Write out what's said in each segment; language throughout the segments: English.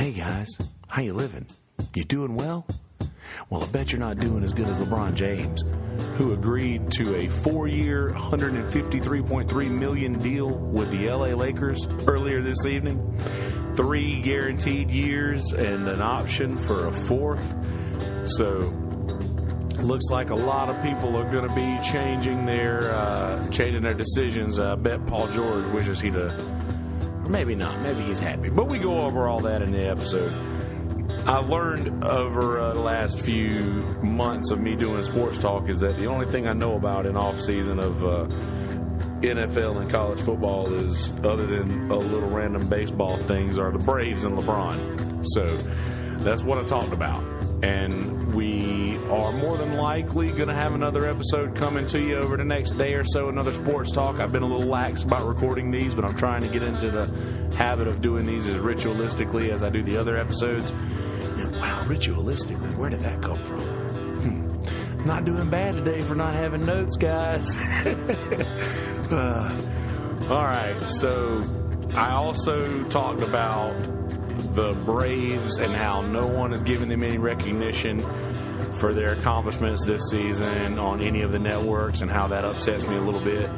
Hey guys, how you living? You doing well? Well, I bet you're not doing as good as LeBron James, who agreed to a 4-year, $153.3 million deal with the LA Lakers earlier this evening. 3 guaranteed years and an option for a 4th. So, looks like a lot of people are going to be changing their decisions. I bet Paul George wishes he'd maybe not. Maybe he's happy. But we go over all that in the episode. I've learned over the last few months of me doing sports talk is that the only thing I know about in off-season of NFL and college football is, other than a little random baseball things, are the Braves and LeBron. So that's what I talked about. And we are more than likely going to have another episode coming to you over the next day or so, another sports talk. I've been a little lax about recording these, but I'm trying to get into the habit of doing these as ritualistically as I do the other episodes. And wow, ritualistically, where did that come from? Not doing bad today for not having notes, guys. All right, so I also talked about the Braves and how no one is giving them any recognition for their accomplishments this season on any of the networks, and how that upsets me a little bit.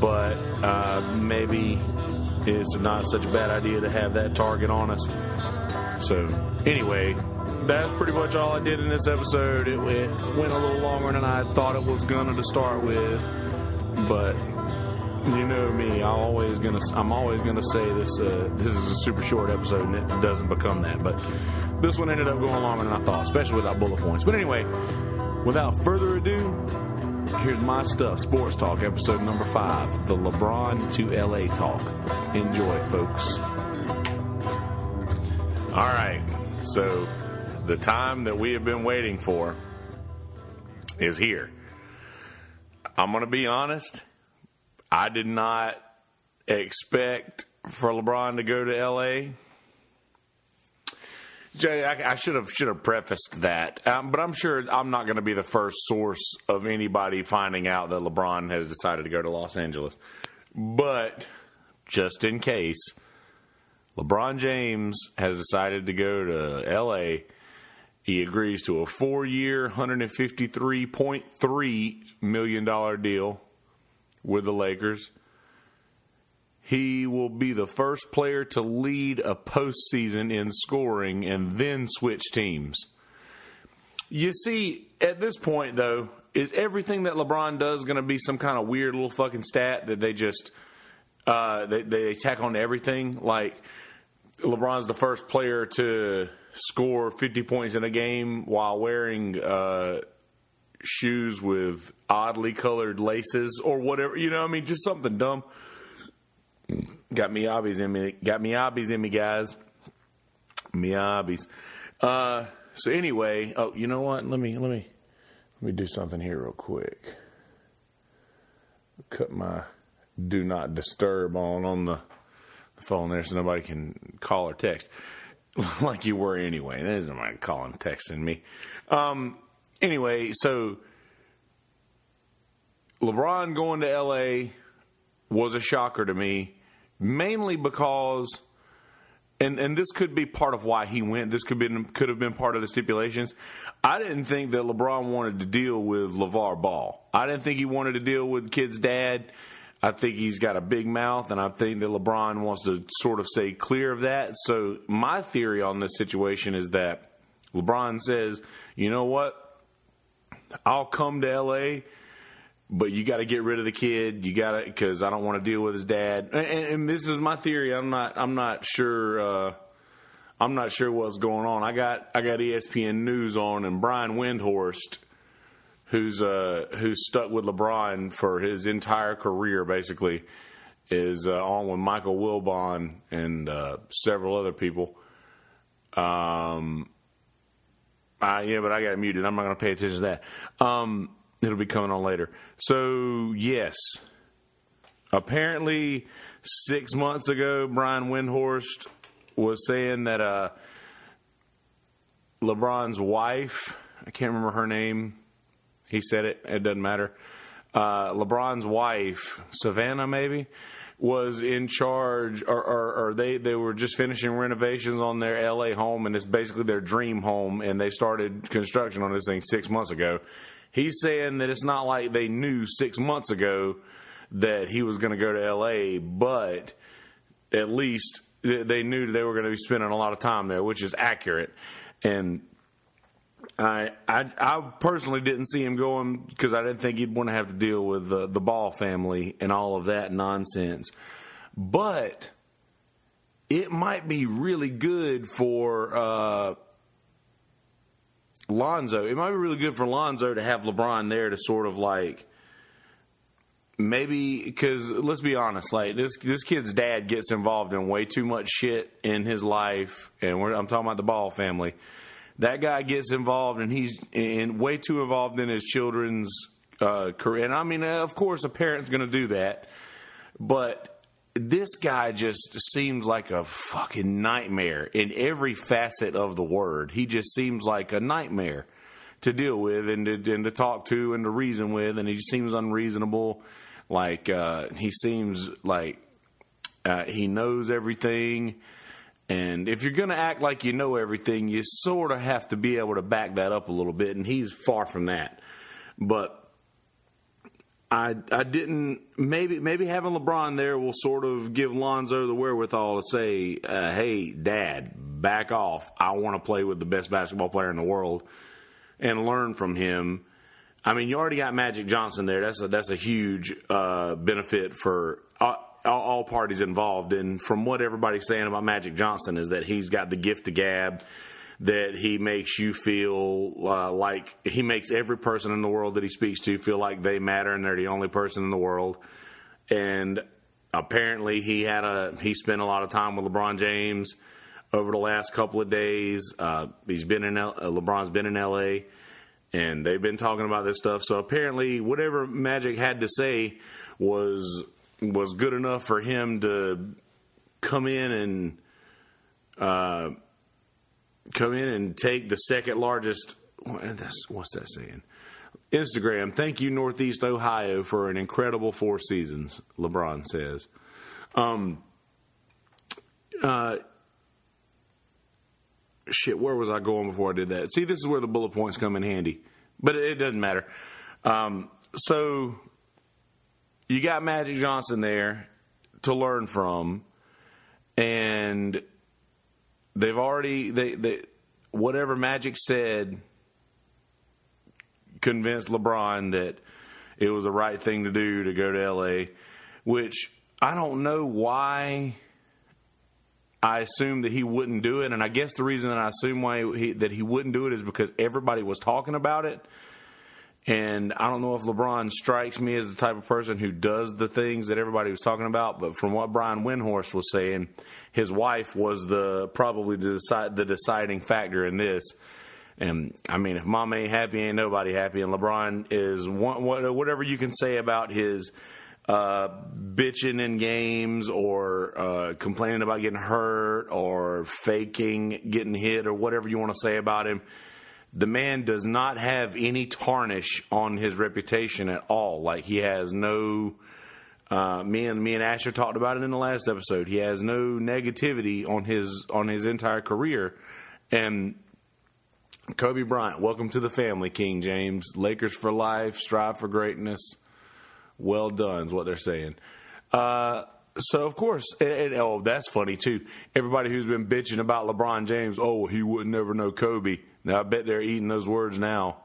But maybe it's not such a bad idea to have that target on us. So anyway, that's pretty much all I did in this episode. It went a little longer than I thought it was gonna to start with, but you know me, I'm always gonna say this. This is a super short episode, and it doesn't become that. But this one ended up going longer than I thought, especially without bullet points. But anyway, without further ado, here's my stuff. Sports Talk, episode number 5, the LeBron to LA talk. Enjoy, folks. All right, so the time that we have been waiting for is here. I'm gonna be honest. I did not expect for LeBron to go to LA. Jay, I should have prefaced that, but I'm sure I'm not going to be the first source of anybody finding out that LeBron has decided to go to Los Angeles. But just in case, LeBron James has decided to go to LA. He agrees to a 4-year, $153.3 million deal with the Lakers. He will be the first player to lead a postseason in scoring and then switch teams. You see, at this point, though, is everything that LeBron does going to be some kind of weird little fucking stat that they just they tack on to everything? Like, LeBron's the first player to score 50 points in a game while wearing shoes with oddly colored laces or whatever, you know what I mean? Just something dumb. Got me obbies in me, guys. Me obbies. So anyway, oh, you know what? Let me do something here real quick. Cut my do not disturb on the phone there so nobody can call or text. Like you were anyway. There's nobody calling, texting me. Anyway, so LeBron going to LA was a shocker to me, mainly because, and this could be part of why he went. This could have been part of the stipulations. I didn't think that LeBron wanted to deal with LeVar Ball. I didn't think he wanted to deal with the kid's dad. I think he's got a big mouth, and I think that LeBron wants to sort of stay clear of that. So my theory on this situation is that LeBron says, you know what? I'll come to LA, but you got to get rid of the kid. You got to, because I don't want to deal with his dad. And this is my theory. I'm not sure. I'm not sure what's going on. I got ESPN News on, and Brian Windhorst, who's stuck with LeBron for his entire career, basically, is on with Michael Wilbon and several other people. Yeah, but I got it muted. I'm not going to pay attention to that. It'll be coming on later. So, yes. Apparently, 6 months ago, Brian Windhorst was saying that LeBron's wife, I can't remember her name. He said it. It doesn't matter. LeBron's wife, Savannah, maybe, was in charge, or they were just finishing renovations on their LA home, and it's basically their dream home, and they started construction on this thing 6 months ago. He's saying that it's not like they knew 6 months ago that he was going to go to LA, but at least they knew they were going to be spending a lot of time there, which is accurate. And I personally didn't see him going because I didn't think he'd want to have to deal with the Ball family and all of that nonsense. But it might be really good for Lonzo. It might be really good for Lonzo to have LeBron there to sort of like maybe, because let's be honest, like this kid's dad gets involved in way too much shit in his life, and I'm talking about the Ball family. That guy gets involved, and he's way too involved in his children's career. And, I mean, of course a parent's going to do that. But this guy just seems like a fucking nightmare in every facet of the word. He just seems like a nightmare to deal with and to talk to and to reason with. And he just seems unreasonable. Like, he seems like he knows everything. And if you're going to act like you know everything, you sort of have to be able to back that up a little bit, and he's far from that. But I didn't – maybe having LeBron there will sort of give Lonzo the wherewithal to say, hey, Dad, back off. I want to play with the best basketball player in the world and learn from him. I mean, you already got Magic Johnson there. That's a huge benefit for all parties involved, and from what everybody's saying about Magic Johnson is that he's got the gift to gab, that he makes you feel like he makes every person in the world that he speaks to feel like they matter and they're the only person in the world. And apparently he spent a lot of time with LeBron James over the last couple of days. LeBron's been in LA, and they've been talking about this stuff. So apparently whatever Magic had to say was good enough for him to come in and take the second largest. What's that saying? Instagram. Thank you, Northeast Ohio, for an incredible 4 seasons. LeBron says, shit, where was I going before I did that? See, this is where the bullet points come in handy, but it doesn't matter. So you got Magic Johnson there to learn from, and they've already whatever Magic said convinced LeBron that it was the right thing to do to go to LA, which I don't know why I assumed that he wouldn't do it, and I guess the reason that I assumed that he wouldn't do it is because everybody was talking about it. And I don't know if LeBron strikes me as the type of person who does the things that everybody was talking about, but from what Brian Windhorst was saying, his wife was probably the deciding factor in this. And, I mean, if mama ain't happy, ain't nobody happy. And LeBron is whatever you can say about his bitching in games or complaining about getting hurt or faking getting hit or whatever you want to say about him. The man does not have any tarnish on his reputation at all. Like, he has no me and Asher talked about it in the last episode. He has no negativity on his entire career. And Kobe Bryant, welcome to the family, King James. Lakers for life, strive for greatness. Well done is what they're saying. So, of course, and that's funny, too. Everybody who's been bitching about LeBron James, oh, he wouldn't ever know Kobe. Now, I bet they're eating those words now.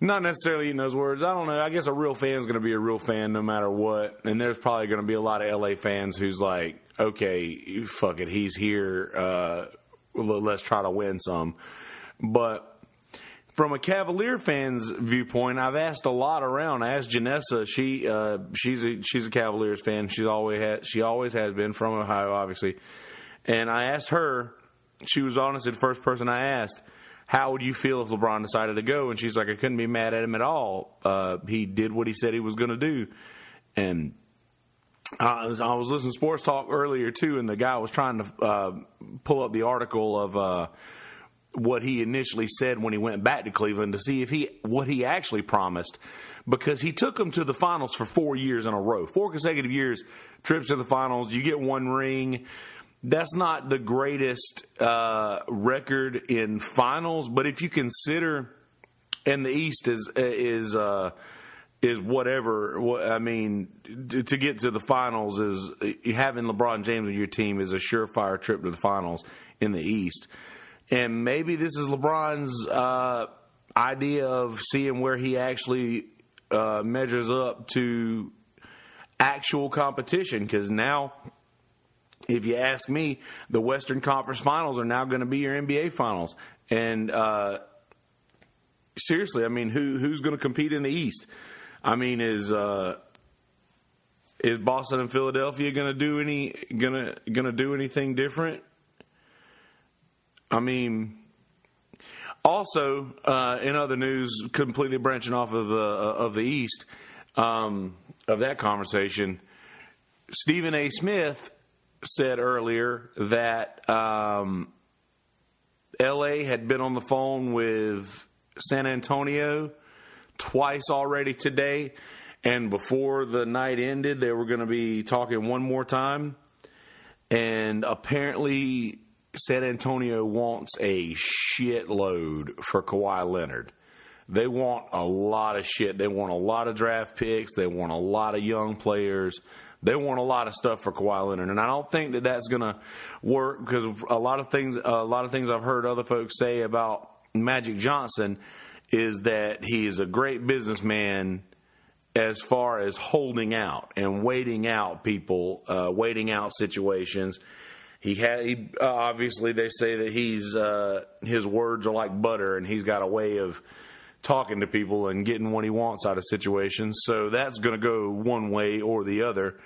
Not necessarily eating those words. I don't know. I guess a real fan's going to be a real fan no matter what. And there's probably going to be a lot of LA fans who's like, okay, fuck it, he's here. Let's try to win some. But from a Cavalier fan's viewpoint, I've asked a lot around. I asked Janessa. She's a Cavaliers fan. She always has been from Ohio, obviously. And I asked her. She was honestly the first person I asked, how would you feel if LeBron decided to go? And she's like, I couldn't be mad at him at all. He did what he said he was going to do. And I was listening to Sports Talk earlier too, and the guy was trying to pull up the article of what he initially said when he went back to Cleveland to see if what he actually promised, because he took them to the finals for 4 years in a row, 4 consecutive years, trips to the finals. You get one ring. That's not the greatest record in finals, but if you consider, and the East is whatever. I mean, to get to the finals is having LeBron James on your team is a surefire trip to the finals in the East. And maybe this is LeBron's idea of seeing where he actually measures up to actual competition. Because now, if you ask me, the Western Conference Finals are now going to be your NBA Finals. And seriously, I mean, who's going to compete in the East? I mean, is Boston and Philadelphia going to do anything different? I mean, also in other news, completely branching off of the East of that conversation, Stephen A. Smith said earlier that LA had been on the phone with San Antonio twice already today, and before the night ended, they were going to be talking one more time, and apparently San Antonio wants a shitload for Kawhi Leonard. They want a lot of shit. They want a lot of draft picks. They want a lot of young players. They want a lot of stuff for Kawhi Leonard. And I don't think that that's going to work, because a lot of things I've heard other folks say about Magic Johnson is that he is a great businessman as far as holding out and waiting out people, waiting out situations. Obviously they say that his words are like butter, and he's got a way of talking to people and getting what he wants out of situations. So that's going to go one way or the other.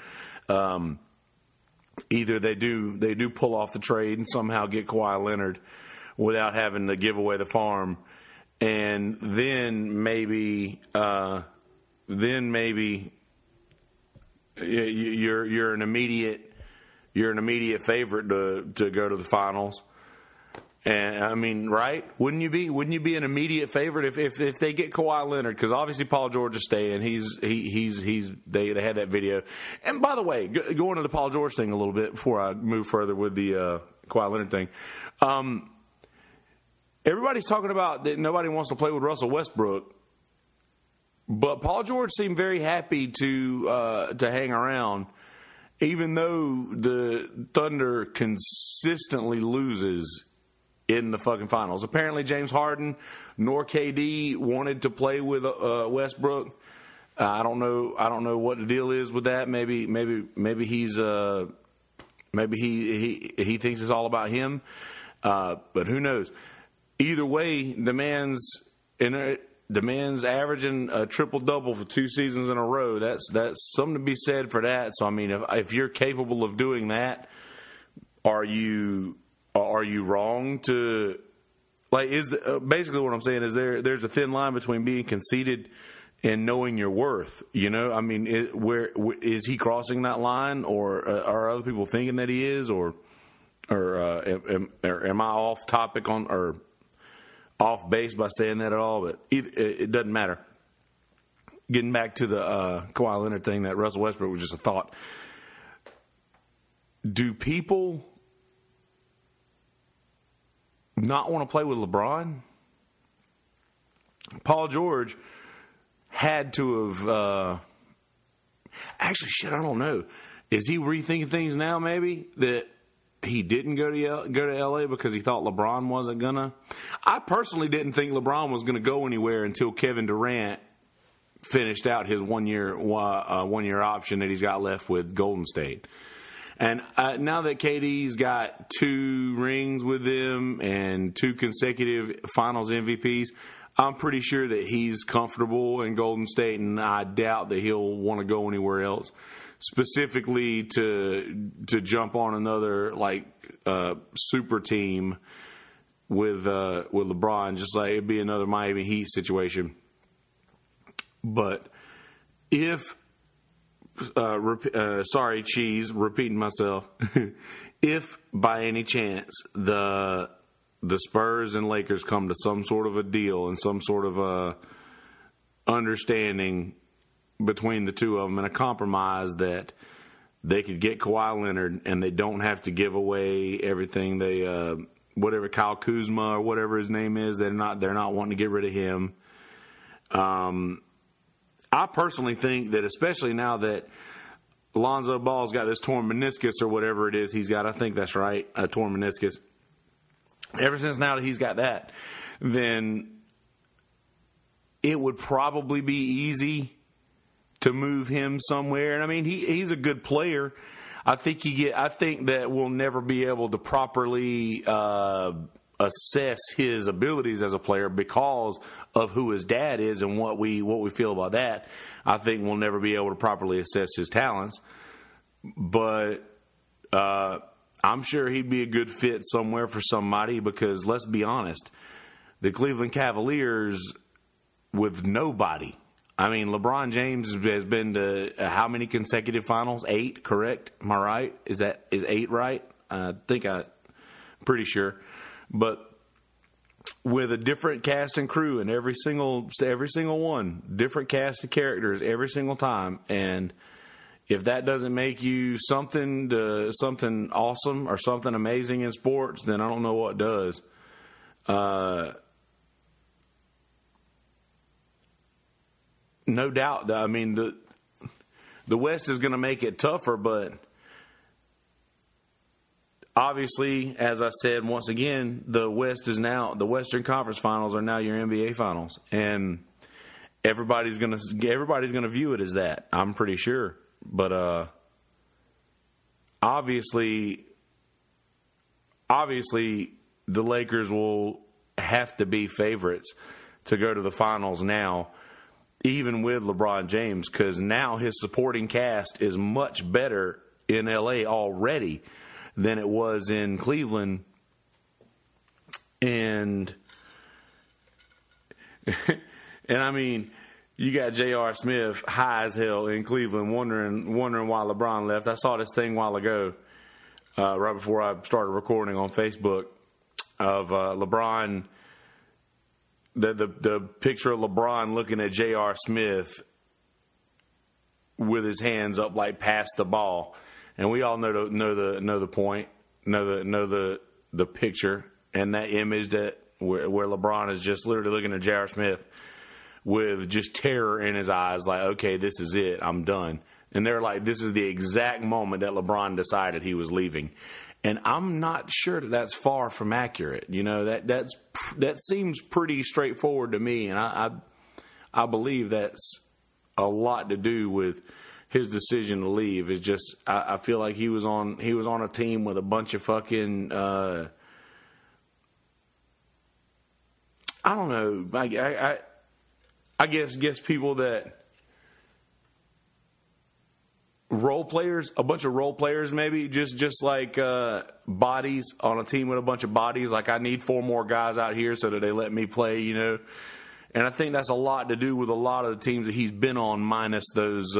Either they do pull off the trade and somehow get Kawhi Leonard without having to give away the farm, and then maybe you're an immediate favorite to go to the finals. And I mean, right? Wouldn't you be an immediate favorite if they get Kawhi Leonard? Because obviously Paul George is staying. They had that video. And by the way, going to the Paul George thing a little bit before I move further with the Kawhi Leonard thing. Everybody's talking about that nobody wants to play with Russell Westbrook, but Paul George seemed very happy to hang around. Even though the Thunder consistently loses in the fucking finals. Apparently James Harden nor KD wanted to play with Westbrook. I don't know what the deal is with that. Maybe he's maybe he thinks it's all about him. But who knows? Either way, the man's averaging a triple-double for 2 seasons in a row. That's something to be said for that. So I mean, if you're capable of doing that, are you wrong to, like, basically what I'm saying is there's a thin line between being conceited and knowing your worth. You know, I mean, where is he crossing that line, or are other people thinking that he is, or am I off topic on or off base by saying that at all? But it doesn't matter. Getting back to the Kawhi Leonard thing, that Russell Westbrook was just a thought. Do people not want to play with LeBron? Paul George had to have actually, shit, I don't know. Is he rethinking things now, maybe, that he didn't go to LA because he thought LeBron wasn't gonna? I personally didn't think LeBron was gonna go anywhere until Kevin Durant finished out his one year option that he's got left with Golden State. And now that KD's got 2 rings with them and 2 consecutive Finals MVPs, I'm pretty sure that he's comfortable in Golden State, and I doubt that he'll want to go anywhere else. Specifically to jump on another super team with LeBron, just like it'd be another Miami Heat situation. But if sorry, Cheese, repeating myself, if by any chance the the Spurs and Lakers come to some sort of a deal and some sort of a understanding between the two of them and a compromise that they could get Kawhi Leonard and they don't have to give away everything they whatever Kyle Kuzma or whatever his name is, they're not wanting to get rid of him. I personally think that, especially now that Lonzo Ball's got this torn meniscus or whatever it is he's got, I think that's right, a torn meniscus. Ever since now that he's got that, then it would probably be easy to move him somewhere. And I mean, he's a good player. I think that we'll never be able to properly assess his abilities as a player because of who his dad is and what we feel about that. I think we'll never be able to properly assess his talents, but I'm sure he'd be a good fit somewhere for somebody because, let's be honest, the Cleveland Cavaliers with nobody. I mean, LeBron James has been to how many consecutive finals? 8, correct? Am I right? Is 8 right? I'm pretty sure. But with a different cast and crew in every single one, different cast of characters every single time, and if that doesn't make you something awesome or something amazing in sports, then I don't know what does. No doubt. I mean, the West is going to make it tougher, but obviously, as I said once again, the Western Conference Finals are now your NBA Finals, and everybody's going to view it as that. I'm pretty sure, but obviously, the Lakers will have to be favorites to go to the finals now, even with LeBron James, because now his supporting cast is much better in LA already than it was in Cleveland. And I mean, you got J.R. Smith high as hell in Cleveland, wondering why LeBron left. I saw this thing a while ago, right before I started recording on Facebook, of LeBron. The picture of LeBron looking at J.R. Smith with his hands up like past the ball, and we all know the picture and that image that where LeBron is just literally looking at J.R. Smith with just terror in his eyes, like, okay, this is it, I'm done. And they're like, this is the exact moment that LeBron decided he was leaving. And I'm not sure that's far from accurate. You know, that seems pretty straightforward to me, and I believe that's a lot to do with his decision to leave. It's just I feel like he was on a team with a bunch of fucking I don't know. I guess people that role players, a bunch of role players, maybe just like bodies on a team with a bunch of bodies. Like, I need 4 more guys out here so that they let me play, you know. And I think that's a lot to do with a lot of the teams that he's been on, minus those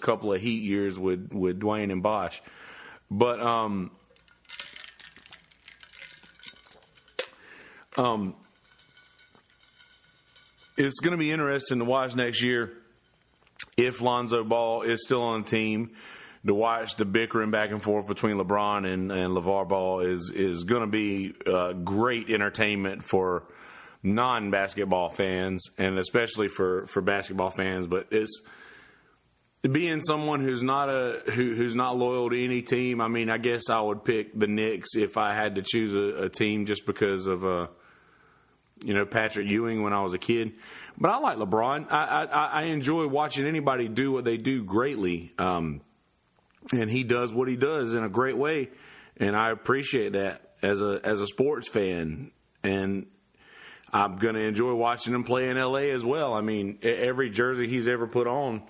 couple of Heat years with Dwayne and Bosh. But it's going to be interesting to watch next year, if Lonzo Ball is still on the team, to watch the bickering back and forth between LeBron and LeVar Ball is going to be great entertainment for non-basketball fans, and especially for basketball fans. But it's being someone who's not loyal to any team. I mean, I guess I would pick the Knicks if I had to choose a team, just because of Patrick Ewing when I was a kid. But I like LeBron. I enjoy watching anybody do what they do greatly. And he does what he does in a great way. And I appreciate that as a sports fan. And I'm going to enjoy watching him play in L.A. as well. I mean, every jersey he's ever put on,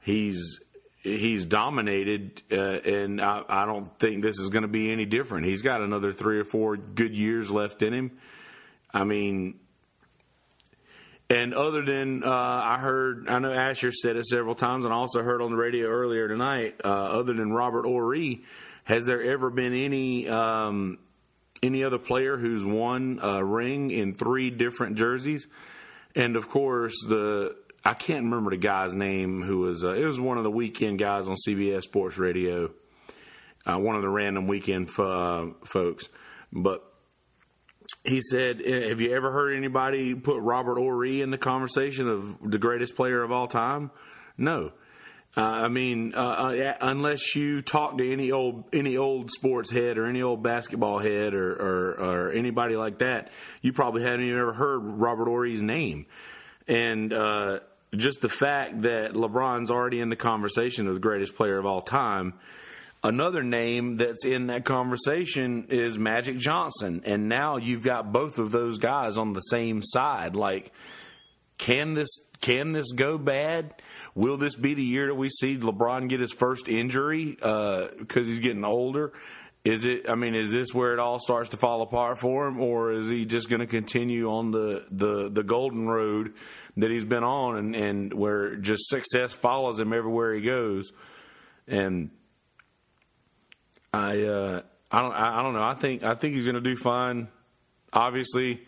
he's dominated. And I don't think this is going to be any different. He's got another 3 or 4 good years left in him. I mean, and other than I know Asher said it several times, and I also heard on the radio earlier tonight, other than Robert Ory, has there ever been any any other player who's won a ring in three different jerseys. And, of course, I can't remember the guy's name who was it was one of the weekend guys on CBS Sports Radio, one of the random weekend folks. But he said, have you ever heard anybody put Robert Ory in the conversation of the greatest player of all time? No. Unless you talk to any old sports head or any old basketball head or anybody like that, you probably haven't even ever heard Robert Ory's name. And just the fact that LeBron's already in the conversation of the greatest player of all time. Another name that's in that conversation is Magic Johnson. And now you've got both of those guys on the same side. Like, can this go bad? Will this be the year that we see LeBron get his first injury because he's getting older? Is this where it all starts to fall apart for him, or is he just going to continue on the golden road that he's been on and where just success follows him everywhere he goes? And I don't know. I think he's going to do fine. Obviously,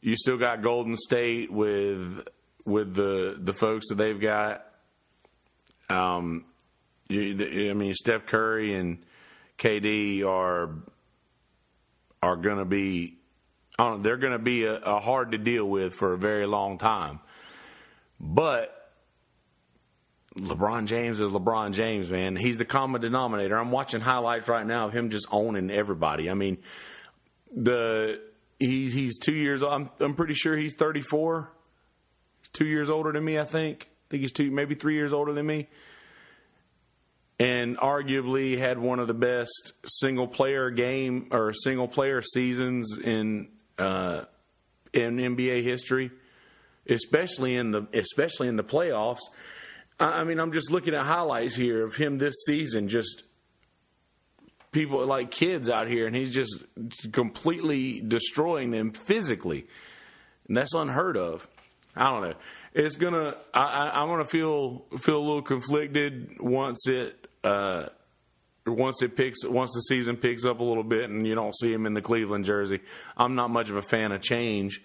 you still got Golden State with the folks that they've got. Steph Curry and KD are going to be, I don't know, they're going to be a hard to deal with for a very long time. But LeBron James is LeBron James, man. He's the common denominator. I'm watching highlights right now of him just owning everybody. I mean, he's 2 years old. I'm pretty sure he's 34. He's 2 years older than me, I think. I think he's maybe 3 years older than me. And arguably had one of the best single player seasons in NBA history, especially in the playoffs. I mean, I'm just looking at highlights here of him this season. Just people like kids out here, and he's just completely destroying them physically, and that's unheard of. I don't know. It's gonna. I'm gonna feel a little conflicted once it. Once the season picks up a little bit and you don't see him in the Cleveland jersey. I'm not much of a fan of change.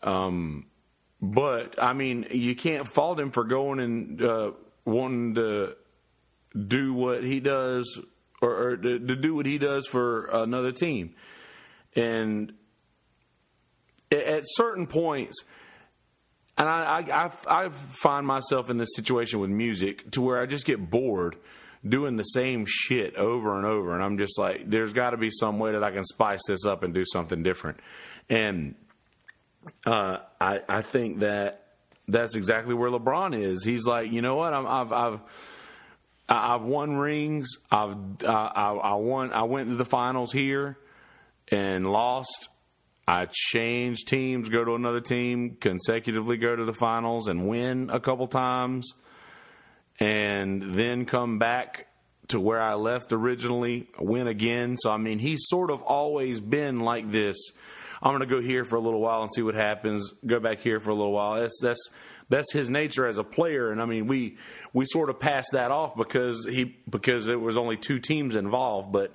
But I mean, you can't fault him for going and wanting to do what he does or to do what he does for another team. And at certain points, and I find myself in this situation with music to where I just get bored doing the same shit over and over. And I'm just like, there's got to be some way that I can spice this up and do something different. And I think that's exactly where LeBron is. He's like, you know what? I've won rings. I won. I went to the finals here and lost. I change teams, go to another team, consecutively go to the finals and win a couple times, and then come back to where I left originally, win again. So, I mean, he's sort of always been like this. I'm going to go here for a little while and see what happens, go back here for a little while. That's his nature as a player, and, I mean, we sort of passed that off because it was only two teams involved, but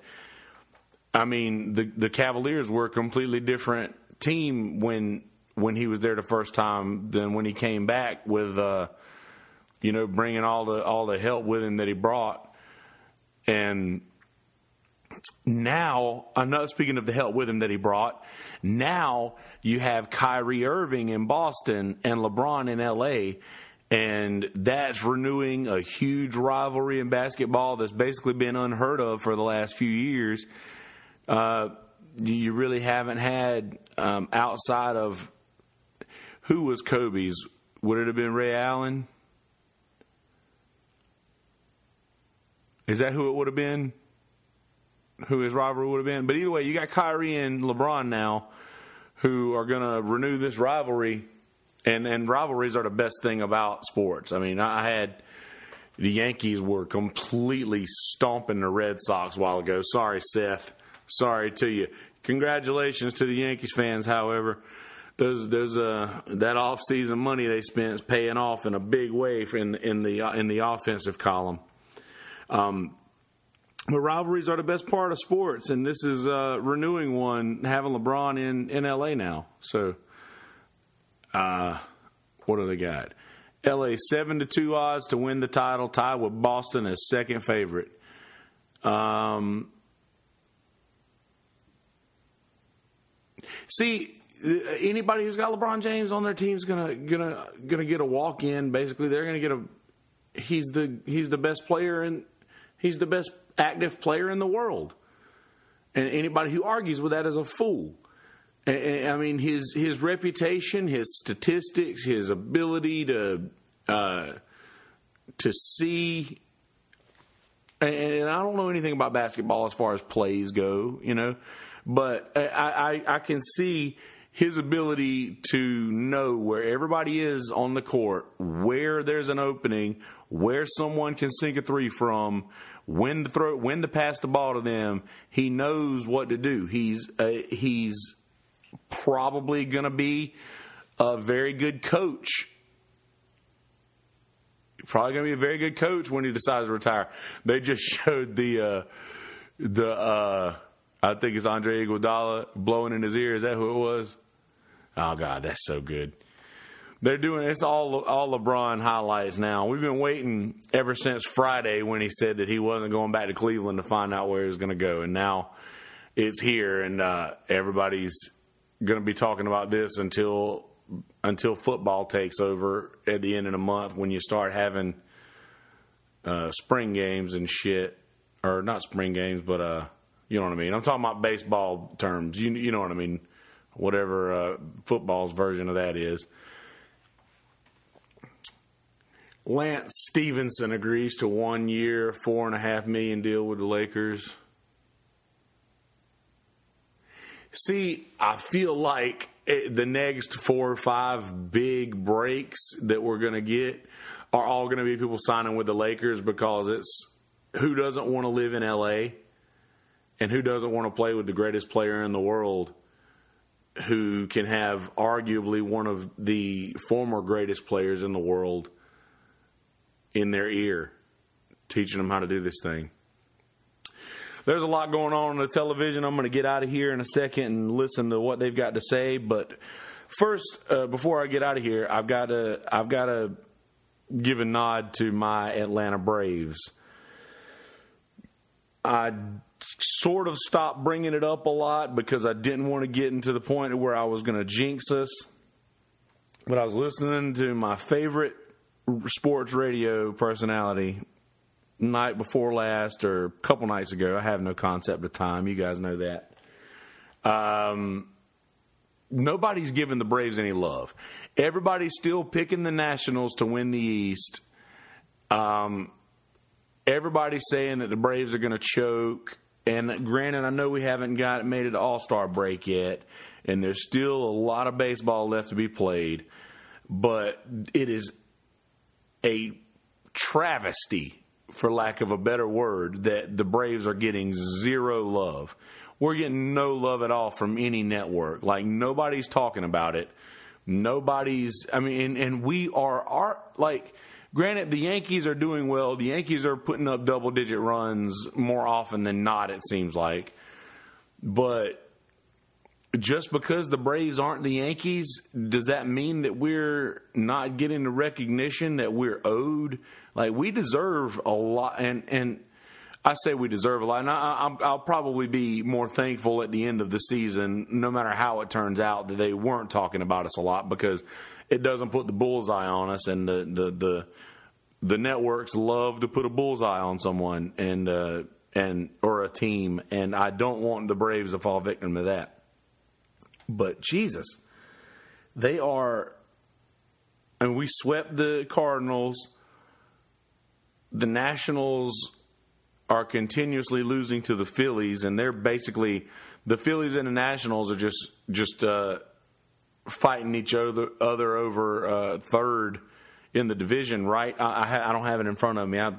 I mean, the Cavaliers were a completely different team when he was there the first time than when he came back with, bringing all the help with him that he brought. And now, I'm not speaking of the help with him that he brought. Now you have Kyrie Irving in Boston and LeBron in LA. And that's renewing a huge rivalry in basketball that's basically been unheard of for the last few years. You really haven't had, outside of who was Kobe's? Would it have been Ray Allen? Is that who it would have been? Who his rivalry would have been? But either way, you got Kyrie and LeBron now who are going to renew this rivalry. And rivalries are the best thing about sports. I mean, I had the Yankees were completely stomping the Red Sox a while ago. Sorry, Seth. Sorry to you. Congratulations to the Yankees fans, however. Those that offseason money they spent is paying off in a big way in the offensive column. But rivalries are the best part of sports, and this is renewing one, having LeBron in LA now. So, what do they got? LA 7-2 odds to win the title, tied with Boston as second favorite. See, anybody who's got LeBron James on their team's gonna get a walk in. Basically, they're gonna get a. He's the best player in. He's the best active player in the world. And anybody who argues with that is a fool. I mean, his reputation, his statistics, his ability to see. And I don't know anything about basketball as far as plays go, you know. But I can see his ability to know where everybody is on the court, where there's an opening, where someone can sink a three from, when to pass the ball to them. He knows what to do. He's probably going to be a very good coach. Probably going to be a very good coach when he decides to retire. They just showed the I think it's Andre Iguodala blowing in his ear. Is that who it was? Oh, God, that's so good. They're doing – it's all LeBron highlights now. We've been waiting ever since Friday when he said that he wasn't going back to Cleveland to find out where he was going to go. And now it's here, and everybody's going to be talking about this until football takes over at the end of the month when you start having spring games and shit. Or not spring games, but – you know what I mean? I'm talking about baseball terms. You know what I mean? Whatever football's version of that is. Lance Stevenson agrees to 1 year, $4.5 million deal with the Lakers. See, I feel like the next 4 or 5 big breaks that we're going to get are all going to be people signing with the Lakers, because it's who doesn't want to live in L.A.? And who doesn't want to play with the greatest player in the world, who can have arguably one of the former greatest players in the world in their ear, teaching them how to do this thing? There's a lot going on the television. I'm going to get out of here in a second and listen to what they've got to say. But first, before I get out of here, I've got to give a nod to my Atlanta Braves. I sort of stopped bringing it up a lot because I didn't want to get into the point where I was going to jinx us. But I was listening to my favorite sports radio personality night before last, or a couple nights ago. I have no concept of time. You guys know that. Nobody's giving the Braves any love. Everybody's still picking the Nationals to win the East. Everybody's saying that the Braves are going to choke. And granted, I know we haven't made it to All-Star break yet, and there's still a lot of baseball left to be played, but it is a travesty, for lack of a better word, that the Braves are getting zero love. We're getting no love at all from any network. Like, nobody's talking about it. Nobody's – I mean, and we are – like – granted, the Yankees are doing well. The Yankees are putting up double-digit runs more often than not, it seems like. But just because the Braves aren't the Yankees, does that mean that we're not getting the recognition that we're owed? Like, we deserve a lot. And I say we deserve a lot. And I'll probably be more thankful at the end of the season, no matter how it turns out, that they weren't talking about us a lot, because it doesn't put the bullseye on us, and the networks love to put a bullseye on someone and or a team, and I don't want the Braves to fall victim to that. But Jesus, they are, and we swept the Cardinals. The Nationals are continuously losing to the Phillies, and they're basically the Phillies and the Nationals are just fighting each other over third in the division, right? I don't have it in front of me. I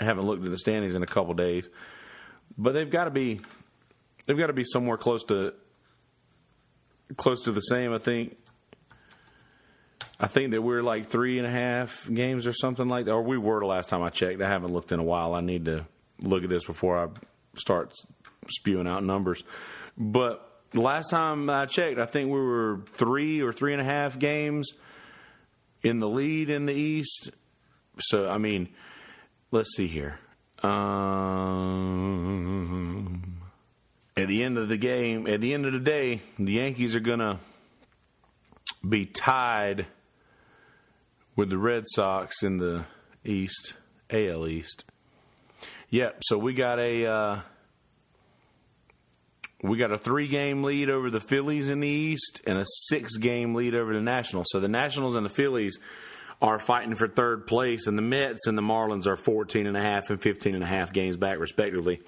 haven't looked at the standings in a couple days, but they've got to be somewhere close to the same. I think that we're like 3.5 games or something like that, or we were the last time I checked. I haven't looked in a while. I need to look at this before I start spewing out numbers. But last time I checked, I think we were 3 or 3.5 games in the lead in the East. So, I mean, let's see here. At the end of the game, at the end of the day, the Yankees are going to be tied with the Red Sox in the East, AL East. Yep, so we got a 3-game lead over the Phillies in the East and a 6-game lead over the Nationals. So the Nationals and the Phillies are fighting for third place, and the Mets and the Marlins are 14.5 and 15.5 games back, respectively.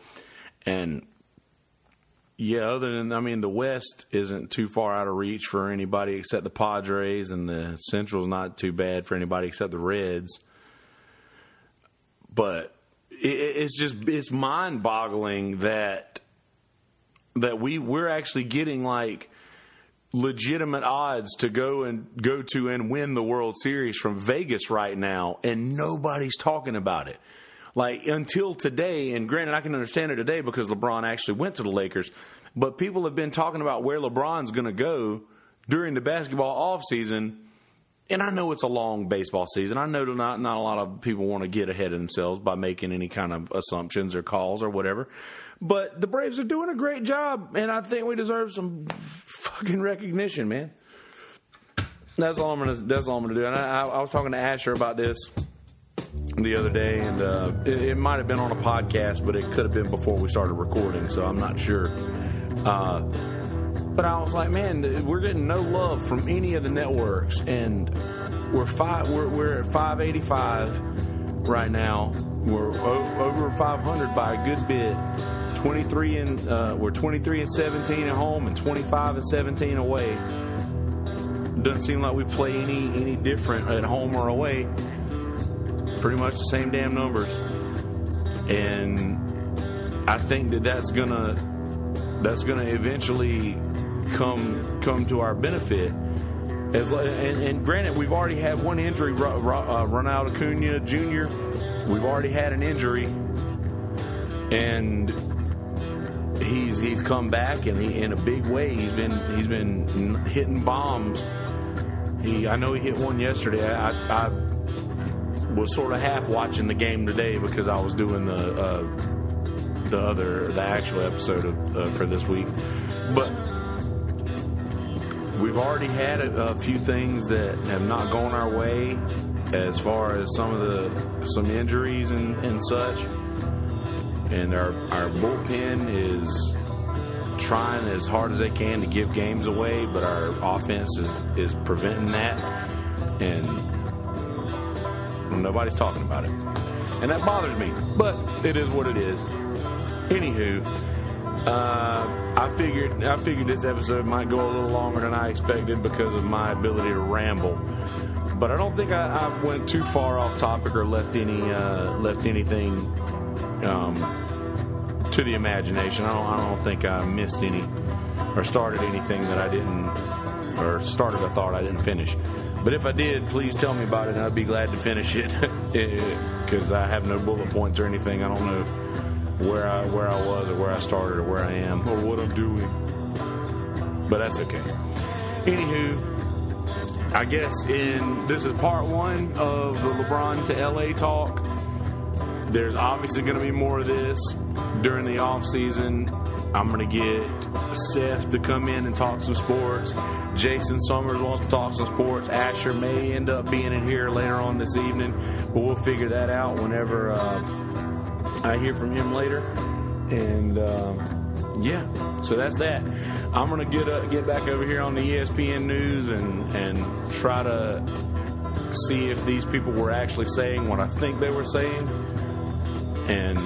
And yeah, other than, I mean, the West isn't too far out of reach for anybody except the Padres, and the Central's not too bad for anybody except the Reds. But it's just, it's mind-boggling that we're actually getting, like, legitimate odds to go to and win the World Series from Vegas right now, and nobody's talking about it. Like, until today, and granted, I can understand it today because LeBron actually went to the Lakers, but people have been talking about where LeBron's going to go during the basketball offseason, and I know it's a long baseball season. I know not a lot of people want to get ahead of themselves by making any kind of assumptions or calls or whatever, but the Braves are doing a great job, and I think we deserve some fucking recognition, man. That's all I'm gonna do. And I was talking to Asher about this the other day, and it might have been on a podcast, but it could have been before we started recording, so I'm not sure. But I was like, man, we're getting no love from any of the networks, and we're at 585 right now. We're over 500 by a good bit. 23 and 17 at home, and 25 and 17 away. Doesn't seem like we play any different at home or away. Pretty much the same damn numbers, and I think that's gonna eventually come to our benefit. And granted, we've already had one injury, Ronald Acuna Jr. We've already had an injury, and he's come back, and in a big way. He's been hitting bombs. I know he hit one yesterday. I was sort of half watching the game today because I was doing the actual episode for this week, but we've already had a few things that have not gone our way as far as some injuries and such, and our bullpen is trying as hard as they can to give games away, but our offense is preventing that, and nobody's talking about it, and that bothers me, but it is what it is. Anywho, I figured this episode might go a little longer than I expected because of my ability to ramble, but I don't think I went too far off topic or left anything to the imagination. I don't think I missed any or started anything that I didn't, or started a thought I didn't finish. But if I did, please tell me about it, and I'd be glad to finish it, because I have no bullet points or anything. I don't know where I was or where I started or where I am or what I'm doing. But that's okay. Anywho, I guess this is part one of the LeBron to LA talk. There's obviously going to be more of this during the off season. I'm going to get Seth to come in and talk some sports. Jason Summers wants to talk some sports. Asher may end up being in here later on this evening, but we'll figure that out whenever I hear from him later. And, yeah, so that's that. I'm going to get back over here on the ESPN News and try to see if these people were actually saying what I think they were saying. And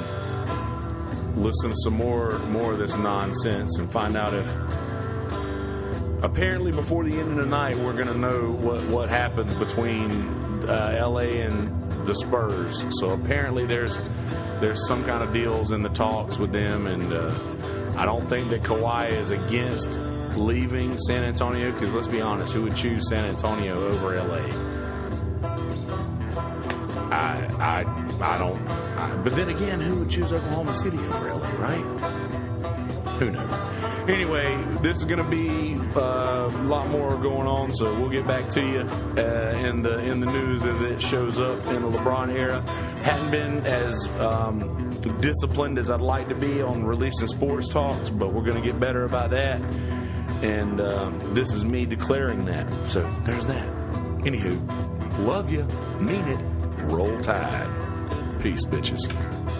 listen to some more of this nonsense and find out if, apparently before the end of the night, we're going to know what happens between LA and the Spurs. So apparently there's some kind of deals in the talks with them, and I don't think that Kawhi is against leaving San Antonio, because let's be honest, who would choose San Antonio over LA? I But then again, who would choose Oklahoma City over LA, right? Who knows? Anyway, this is going to be a lot more going on, so we'll get back to you in the news as it shows up in the LeBron era. Hadn't been as disciplined as I'd like to be on releasing sports talks, but we're going to get better about that. And this is me declaring that. So there's that. Anywho, love you, mean it, roll tide. Peace, bitches.